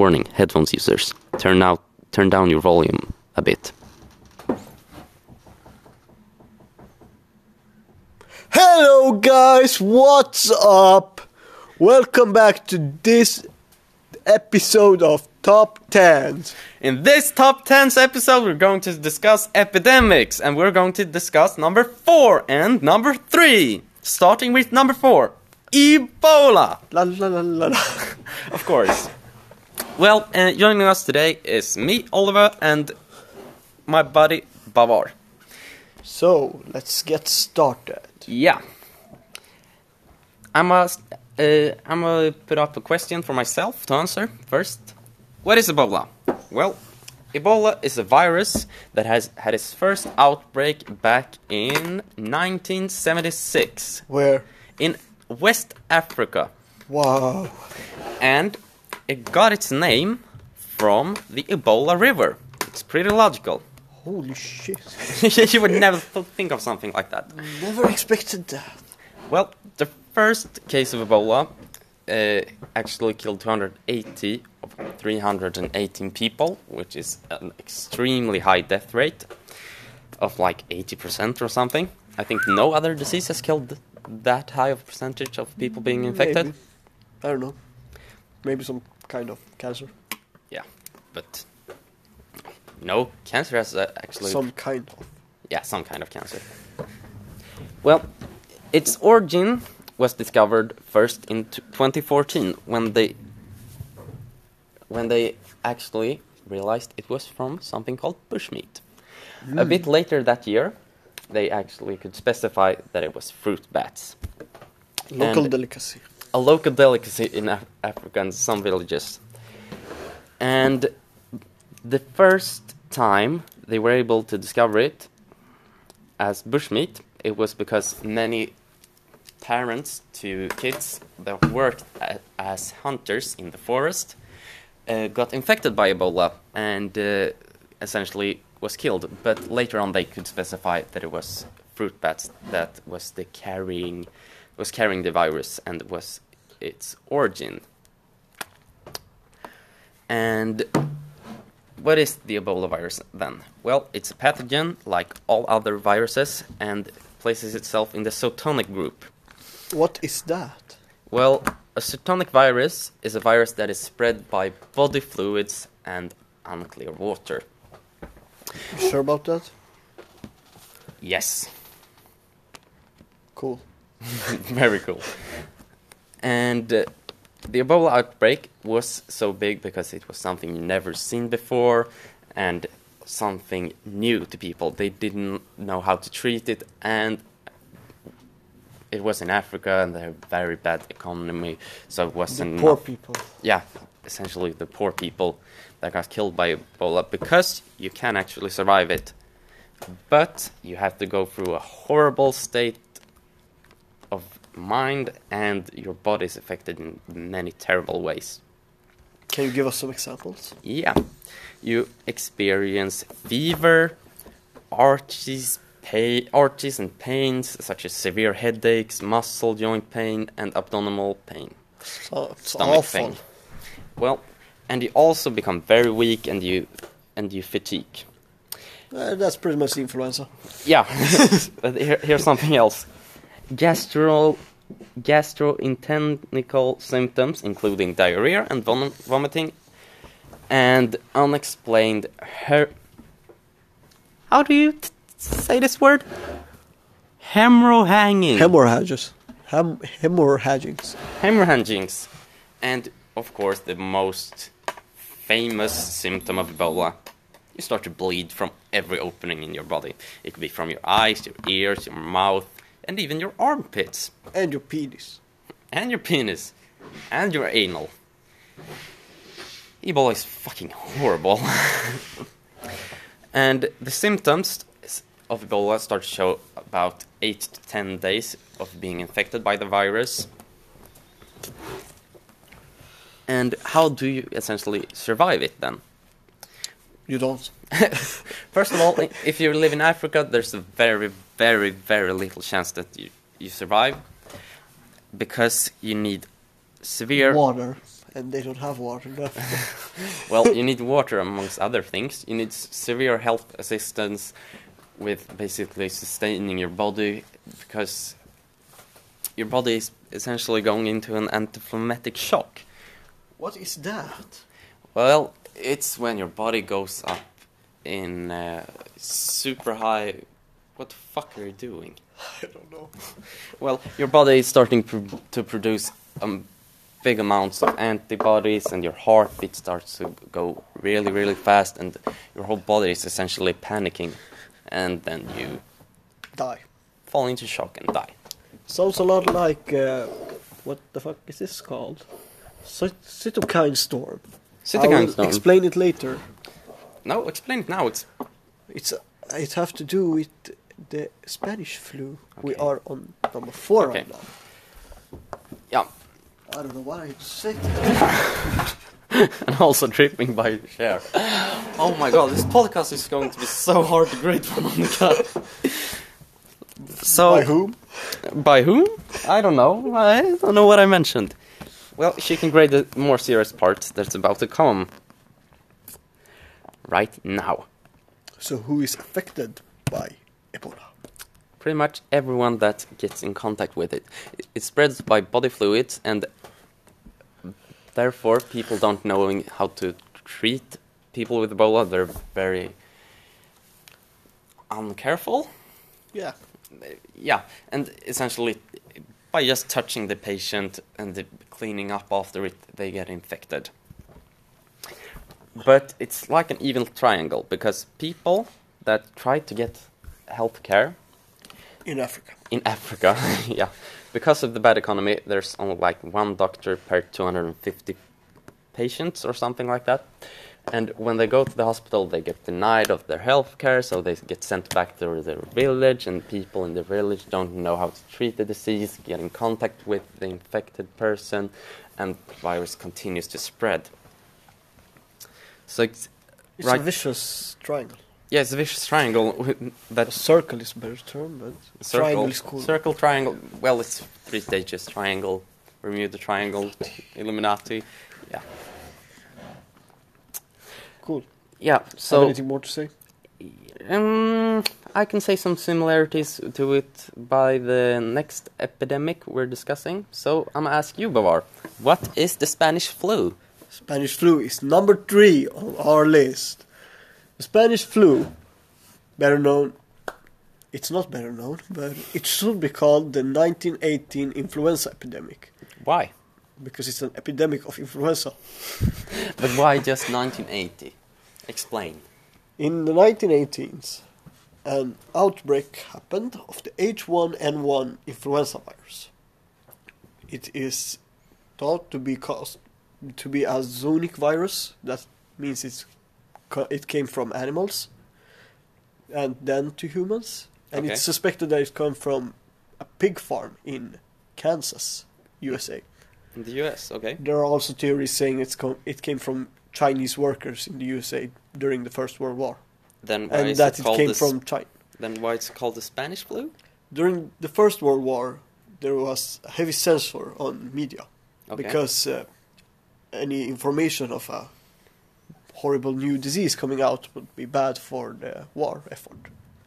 Warning, headphones users, turn down your volume a bit. Hello guys, what's up? Welcome back to this episode of Top 10s. In this Top 10s episode, we're going to discuss epidemics, and we're going to discuss number 4 and number 3. Starting with number 4, Ebola. La, la, la, la, la. Of course. Well, joining us today is me, Oliver, and my buddy, Bavar. So, let's get started. Yeah. I'm gonna put up a question for myself to answer first. What is Ebola? Well, Ebola is a virus that has had its first outbreak back in 1976. Where? In West Africa. Wow. And it got its name from the Ebola river. It's pretty logical. Holy shit. You would never think of something like that. Never expected that. Well, the first case of Ebola actually killed 280 of 318 people, which is an extremely high death rate of like 80% or something. I think no other disease has killed that high of percentage of people being infected. Maybe. I don't know. Maybe some kind of cancer. Yeah, but no, cancer has actually... Some kind of. Yeah, some kind of cancer. Well, its origin was discovered first in 2014 when they actually realized it was from something called bushmeat. Mm. A bit later that year, they actually could specify that it was fruit bats. Local and delicacy. A local delicacy in Africa and some villages. And the first time they were able to discover it as bushmeat, it was because many parents to kids that worked as hunters in the forest got infected by Ebola and essentially was killed. But later on, they could specify that it was fruit bats that was carrying the virus and was its origin. And what is the Ebola virus then? Well, it's a pathogen like all other viruses and places itself in the zootonic group. What is that? Well, a zootonic virus is a virus that is spread by body fluids and unclear water. You sure about that? Yes. Cool. Very cool. And the Ebola outbreak was so big because it was something you've never seen before and something new to people. They didn't know how to treat it, and it was in Africa and they had a very bad economy, so it wasn't... The poor people. Yeah, essentially the poor people that got killed by Ebola, because you can actually survive it. But you have to go through a horrible state of mind, and your body is affected in many terrible ways. Can you give us some examples? Yeah. You experience fever, arches and pains, such as severe headaches, muscle joint pain, and abdominal pain. Oh, it's stomach awful. Pain. Well, and you also become very weak, and you fatigue. That's pretty much the influenza. Yeah. But here's something else. Gastrointestinal symptoms, including diarrhea and vomiting, and unexplained How do you say this word? Hemorrhaging. Hemorrhagings. And, of course, the most famous symptom of Ebola. You start to bleed from every opening in your body. It could be from your eyes, your ears, your mouth, and even your armpits. And your penis. And your penis. And your anal. Ebola is fucking horrible. And the symptoms of Ebola start to show about 8 to 10 days of being infected by the virus. And how do you essentially survive it then? You don't. First of all, if you live in Africa, there's a very, very, very little chance that you survive, because you need severe water and they don't have water left. Well, you need water amongst other things. You need severe health assistance with basically sustaining your body, because your body is essentially going into an anaphylactic shock. What is that? Well, it's when your body goes up in super high... What the fuck are you doing? I don't know. Well, your body is starting to produce big amounts of antibodies, and your heartbeat starts to go really, really fast, and your whole body is essentially panicking, and then you... Die. Fall into shock and die. Sounds a lot like... what the fuck is this called? Cytokine storm. Cytokine storm. Explain it later. No, explain it now. It have to do with the Spanish flu. Okay. We are on number 4 right now. Yeah. I don't know why I'm sick. And also tripping by the chair. Oh my god, this podcast is going to be so hard to grade for Monica. So, by whom? By whom? I don't know. I don't know what I mentioned. Well, she can grade the more serious parts that's about to come right now. So who is affected by Ebola? Pretty much everyone that gets in contact with it. It spreads by body fluids, and therefore people don't know how to treat people with Ebola. They're very uncareful. Yeah. Yeah, and essentially by just touching the patient and the cleaning up after it, they get infected. But it's like an evil triangle, because people that try to get health care... In Africa, yeah. Because of the bad economy, there's only like one doctor per 250 patients or something like that. And when they go to the hospital, they get denied of their health care, so they get sent back to their village, and people in the village don't know how to treat the disease, get in contact with the infected person, and the virus continues to spread. So it's right, a vicious triangle. Yeah, it's a vicious triangle. That a circle is a better term, but circle, triangle is cool. Circle, triangle, well, it's 3 stages. Triangle, Bermuda Triangle, Illuminati, yeah. Cool. Yeah, so... Have anything more to say? I can say some similarities to it by the next epidemic we're discussing. So I'm going to ask you, Bavar, what is the Spanish flu? Spanish flu is number 3 on our list. The Spanish flu, better known, it's not better known, but it should be called the 1918 influenza epidemic. Why? Because it's an epidemic of influenza. But why just 1980? Explain. In the 1918s, an outbreak happened of the H1N1 influenza virus. It is thought to be caused to be a zoonic virus. That means it came from animals and then to humans. And okay. It's suspected that it came from a pig farm in Kansas, USA. In the US, okay. There are also theories saying it came from Chinese workers in the USA during the First World War. Then why and is that it came from China. Then why it's called the Spanish flu? During the First World War, there was a heavy censor on media. Okay. Because any information of a horrible new disease coming out would be bad for the war effort.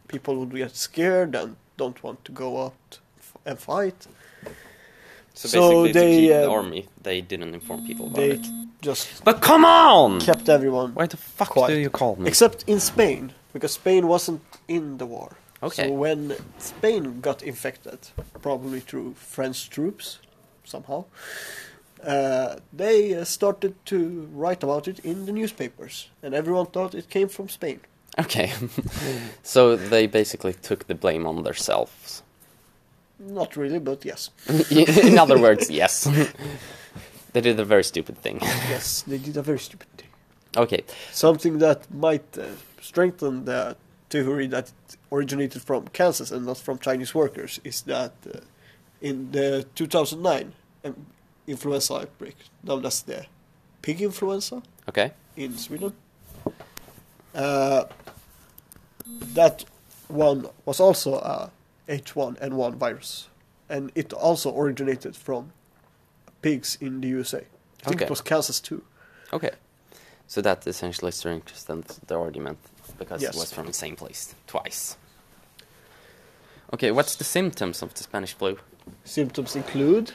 People would get scared and don't want to go out and fight. So basically, they, to keep the army, they didn't inform people about it. Just but come on! Kept everyone. Why the fuck quiet. Do you call me? Except in Spain, because Spain wasn't in the war. Okay. So when Spain got infected, probably through French troops, somehow, they started to write about it in the newspapers, and everyone thought it came from Spain. Okay. So they basically took the blame on themselves. Not really, but yes. In other words, yes. They did a very stupid thing. Yes, they did a very stupid thing. Okay. Something that might strengthen the theory that it originated from Kansas and not from Chinese workers is that in the 2009 influenza outbreak, now that's the pig influenza, okay, in Sweden, that one was also a H1N1 virus, and it also originated from pigs in the USA. I think it was Kansas too. Okay. So that essentially strengthens the argument, because it was from the same place twice. Okay, what's the symptoms of the Spanish flu? Symptoms include,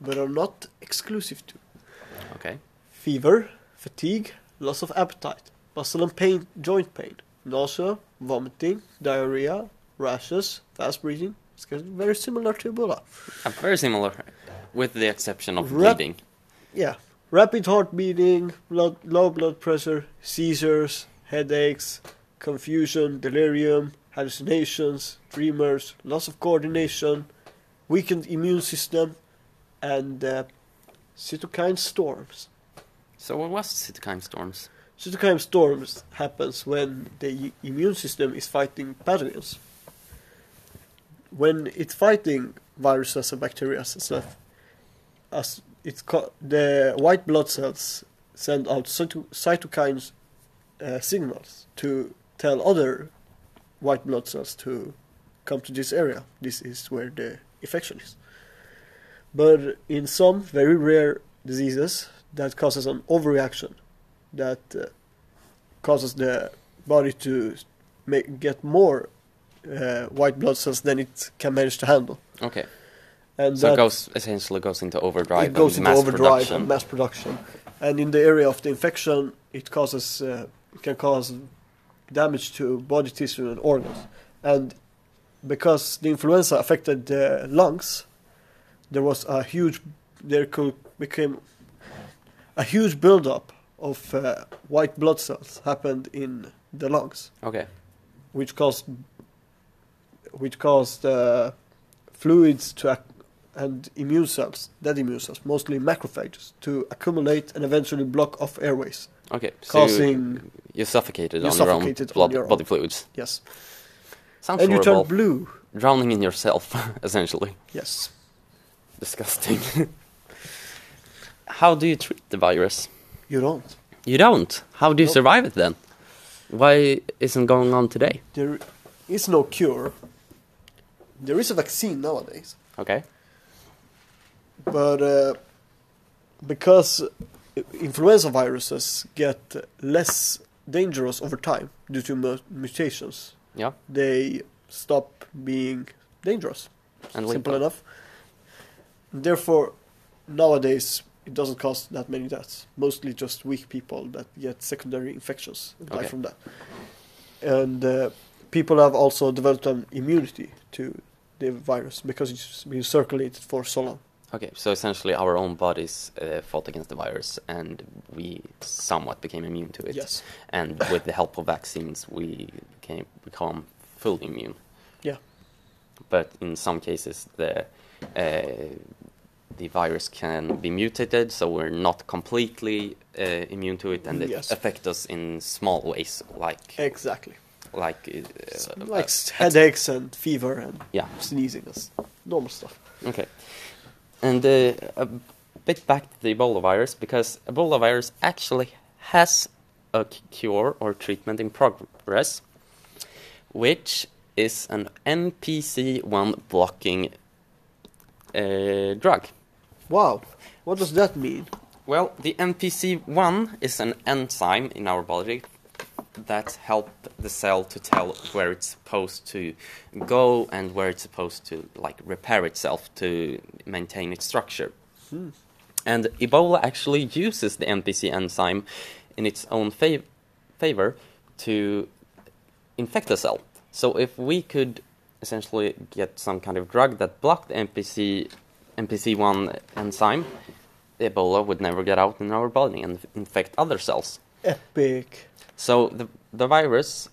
but are not exclusive to. Okay. Fever, fatigue, loss of appetite, muscle and pain, joint pain, nausea, vomiting, diarrhea, rashes, fast breathing. It's very similar to Ebola. Very similar, with the exception of bleeding. Yeah. Rapid heart beating, low blood pressure, seizures, headaches, confusion, delirium, hallucinations, tremors, loss of coordination, weakened immune system, and cytokine storms. So what was cytokine storms? Cytokine storms happens when the immune system is fighting pathogens. When it's fighting viruses and bacteria and stuff, the white blood cells send out cytokine signals to tell other white blood cells to come to this area. This is where the infection is. But in some very rare diseases, that causes an overreaction that causes the body to get more white blood cells than it can manage to handle. Okay. And so it essentially goes into overdrive. It goes into overdrive and mass production. And in the area of the infection, it can cause damage to body tissue and organs. And because the influenza affected the lungs, there became a huge buildup of white blood cells happened in the lungs. Okay. Which caused fluids and immune cells, dead immune cells, mostly macrophages, to accumulate and eventually block off airways. Okay, causing so you're suffocated on your own body fluids. Yes. Sounds horrible. And you turn blue. Drowning in yourself, essentially. Yes. Disgusting. How do you treat the virus? You don't. You don't? How do you survive it then? Why isn't it going on today? There is no cure. There is a vaccine nowadays. Okay. But because influenza viruses get less dangerous over time due to mutations, they stop being dangerous. And simple enough. Therefore, nowadays, it doesn't cause that many deaths. Mostly just weak people that get secondary infections and die from that. And people have also developed an immunity to the virus because it's been circulated for so long. Okay, so essentially our own bodies fought against the virus and we somewhat became immune to it. Yes. And with the help of vaccines, we become fully immune. Yeah. But in some cases, the virus can be mutated, so we're not completely immune to it, and it affects us in small ways, like... Exactly. Like headaches and fever and sneezing, that's normal stuff. Okay. And a bit back to the Ebola virus, because Ebola virus actually has a cure or treatment in progress, which is an NPC1 blocking drug. Wow. What does that mean? Well, the NPC1 is an enzyme in our body that helps the cell to tell where it's supposed to go and where it's supposed to repair itself to maintain its structure. Hmm. And Ebola actually uses the NPC enzyme in its own favor to infect the cell. So if we could essentially get some kind of drug that blocked the NPC1 enzyme, the Ebola would never get out in our body and infect other cells. Epic. So the virus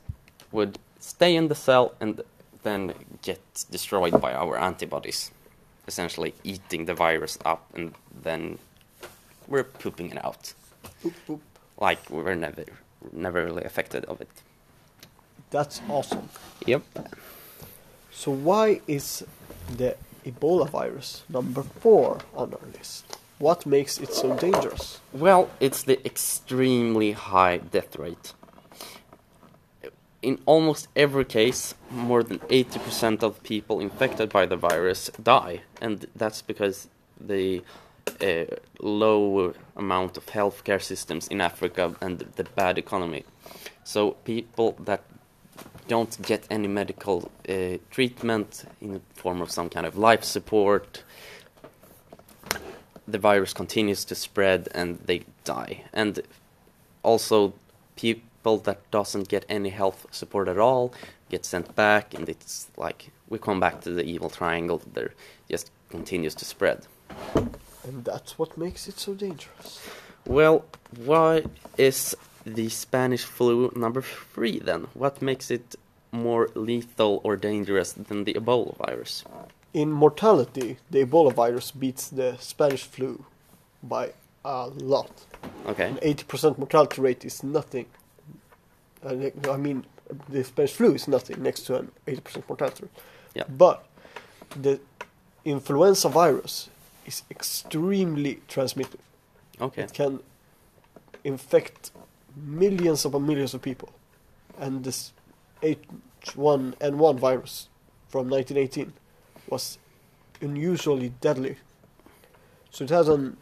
would stay in the cell and then get destroyed by our antibodies, essentially eating the virus up, and then we're pooping it out. Poop, poop. Like we were never really affected of it. That's awesome. Yep. So why is the Ebola virus number 4 on our list? What makes it so dangerous? Well, it's the extremely high death rate. In almost every case, more than 80% of people infected by the virus die. And that's because the low amount of healthcare systems in Africa and the bad economy. So people that don't get any medical treatment in the form of some kind of life support, the virus continues to spread and they die. And also people that doesn't get any health support at all get sent back, and it's like we come back to the evil triangle that just continues to spread. And that's what makes it so dangerous. Well, why is the Spanish flu number 3 then? What makes it more lethal or dangerous than the Ebola virus? In mortality, the Ebola virus beats the Spanish flu by a lot. Okay. An 80% mortality rate is nothing. I mean, the Spanish flu is nothing next to an 80% mortality rate. Yeah. But the influenza virus is extremely transmitted. Okay. It can infect millions upon millions of people. And this H1N1 virus from 1918 was unusually deadly, so it has a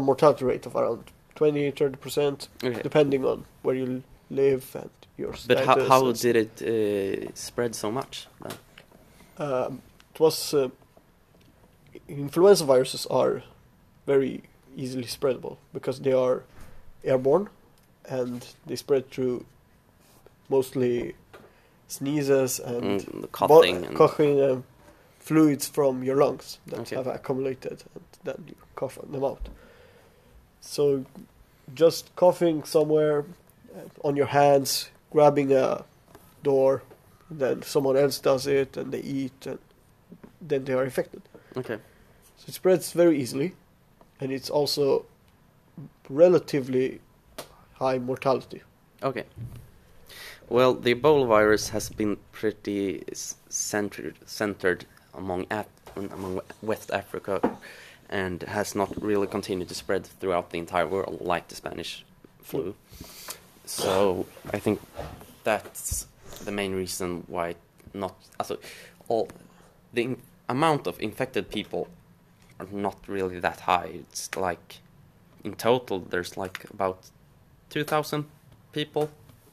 mortality rate of around 20-30%, okay, depending on where you live and your status. But how did it spread so much? It was influenza viruses are very easily spreadable because they are airborne and they spread through mostly sneezes and coughing and fluids from your lungs that have accumulated, and then you cough them out. So just coughing somewhere on your hands, grabbing a door, then someone else does it and they eat, and then they are infected. Okay. So it spreads very easily, and it's also relatively high mortality. Okay. Well, the Ebola virus has been pretty centered among West Africa, and has not really continued to spread throughout the entire world like the Spanish flu. So I think that's the main reason why not. Also, the amount of infected people are not really that high. It's like in total there's like about 2,000 people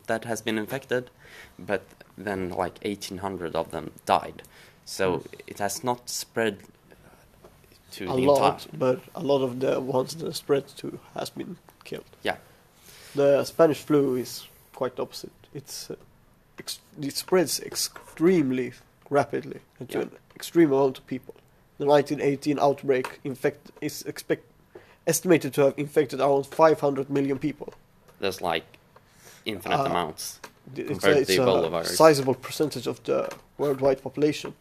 that has been infected, but then like 1,800 of them died. So it has not spread to the entire... But a lot of the ones that spread to has been killed. Yeah. The Spanish flu is quite opposite. It spreads extremely rapidly to an extreme amount of people. The 1918 outbreak is estimated to have infected around 500 million people. That's like infinite amounts compared to the Ebola virus. It's a sizable percentage of the worldwide population.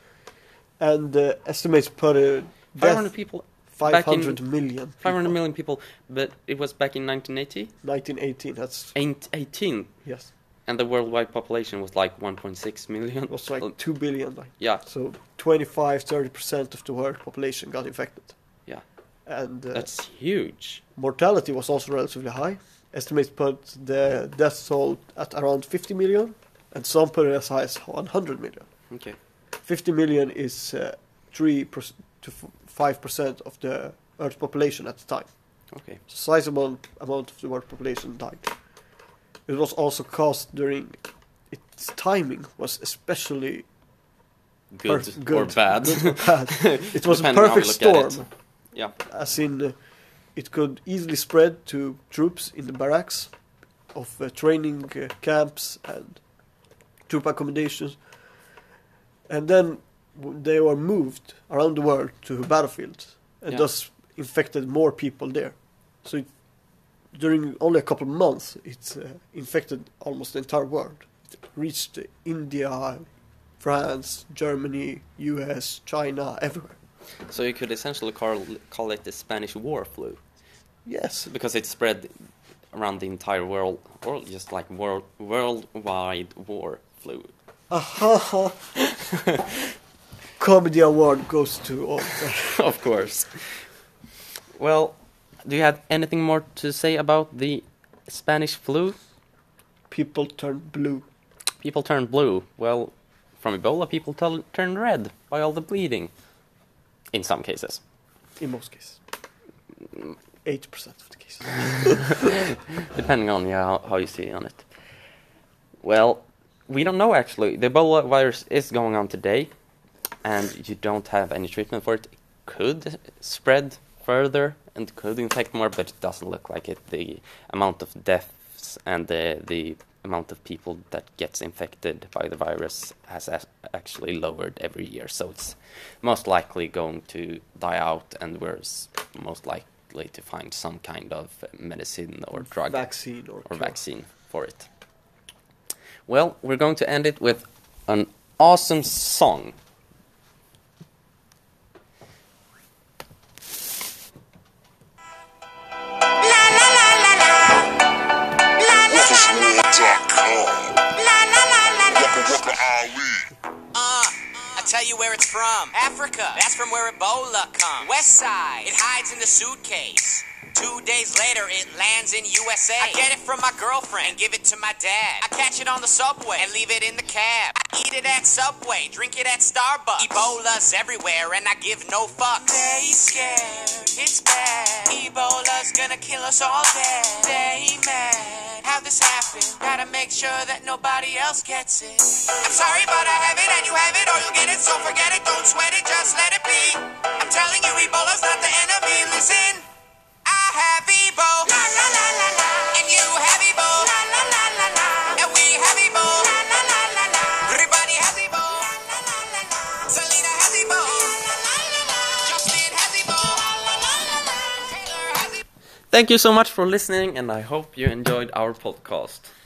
And the estimates per 500 people. 500 million. 500 million people, but it was back in 1980? 1918, that's... 18? Yes. And the worldwide population was like 1.6 million? It was like 2 billion. Like. Yeah. So 25-30% of the world population got infected. Yeah. And that's huge. Mortality was also relatively high. Estimates put the death toll at around 50 million, and some put it as high as 100 million. Okay. 50 million is 3% to 5% of the Earth's population at the time. Okay. So sizable amount of the world population died. It was also caused during... Its timing was especially... Good or bad. It was a perfect storm. Yeah. As in... it could easily spread to troops in the barracks of training camps and troop accommodations. And then they were moved around the world to battlefields and thus infected more people there. So during only a couple of months, it infected almost the entire world. It reached India, France, Germany, US, China, everywhere. So you could essentially call it the Spanish war flu. Yes. Because it spread around the entire world, or just like worldwide war flu. Aha! Comedy award goes to Oliver. Of course. Well, do you have anything more to say about the Spanish flu? People turn blue. People turn blue. Well, from Ebola, people turn red by all the bleeding. In some cases. in most cases. 80% of the cases. Depending on how you see on it. Well, we don't know actually. The Ebola virus is going on today, and you don't have any treatment for it. It could spread further and could infect more, but it doesn't look like it. The amount of deaths and the amount of people that gets infected by the virus has actually lowered every year, so it's most likely going to die out, and we're most likely to find some kind of medicine or drug vaccine or vaccine for it. Well, we're going to end it with an awesome song. Tell you where it's from. Africa. That's from where Ebola comes. West side. It hides in the suitcase. 2 days later, it lands in USA. I get it from my girlfriend and give it to my dad. I catch it on the subway and leave it in the cab. I eat it at Subway, drink it at Starbucks. Ebola's everywhere and I give no fucks. They scared. It's bad. Ebola's gonna kill us all dead. They mad. How this happened? Gotta make sure that nobody else gets it. I'm sorry, but I have it and you have it, or you'll get it, so forget it, don't sweat it, just let it be. I'm telling you, Ebola's not the enemy, listen. I have Ebola, la la la la la, and you have Ebola, la la la la la, and we have Ebola, la la la la la, everybody has Ebola, la la la la la, Selena has Ebola, la la la la, Justin has Ebola, la la la la, Taylor has Ebola. Thank you so much for listening, and I hope you enjoyed our podcast.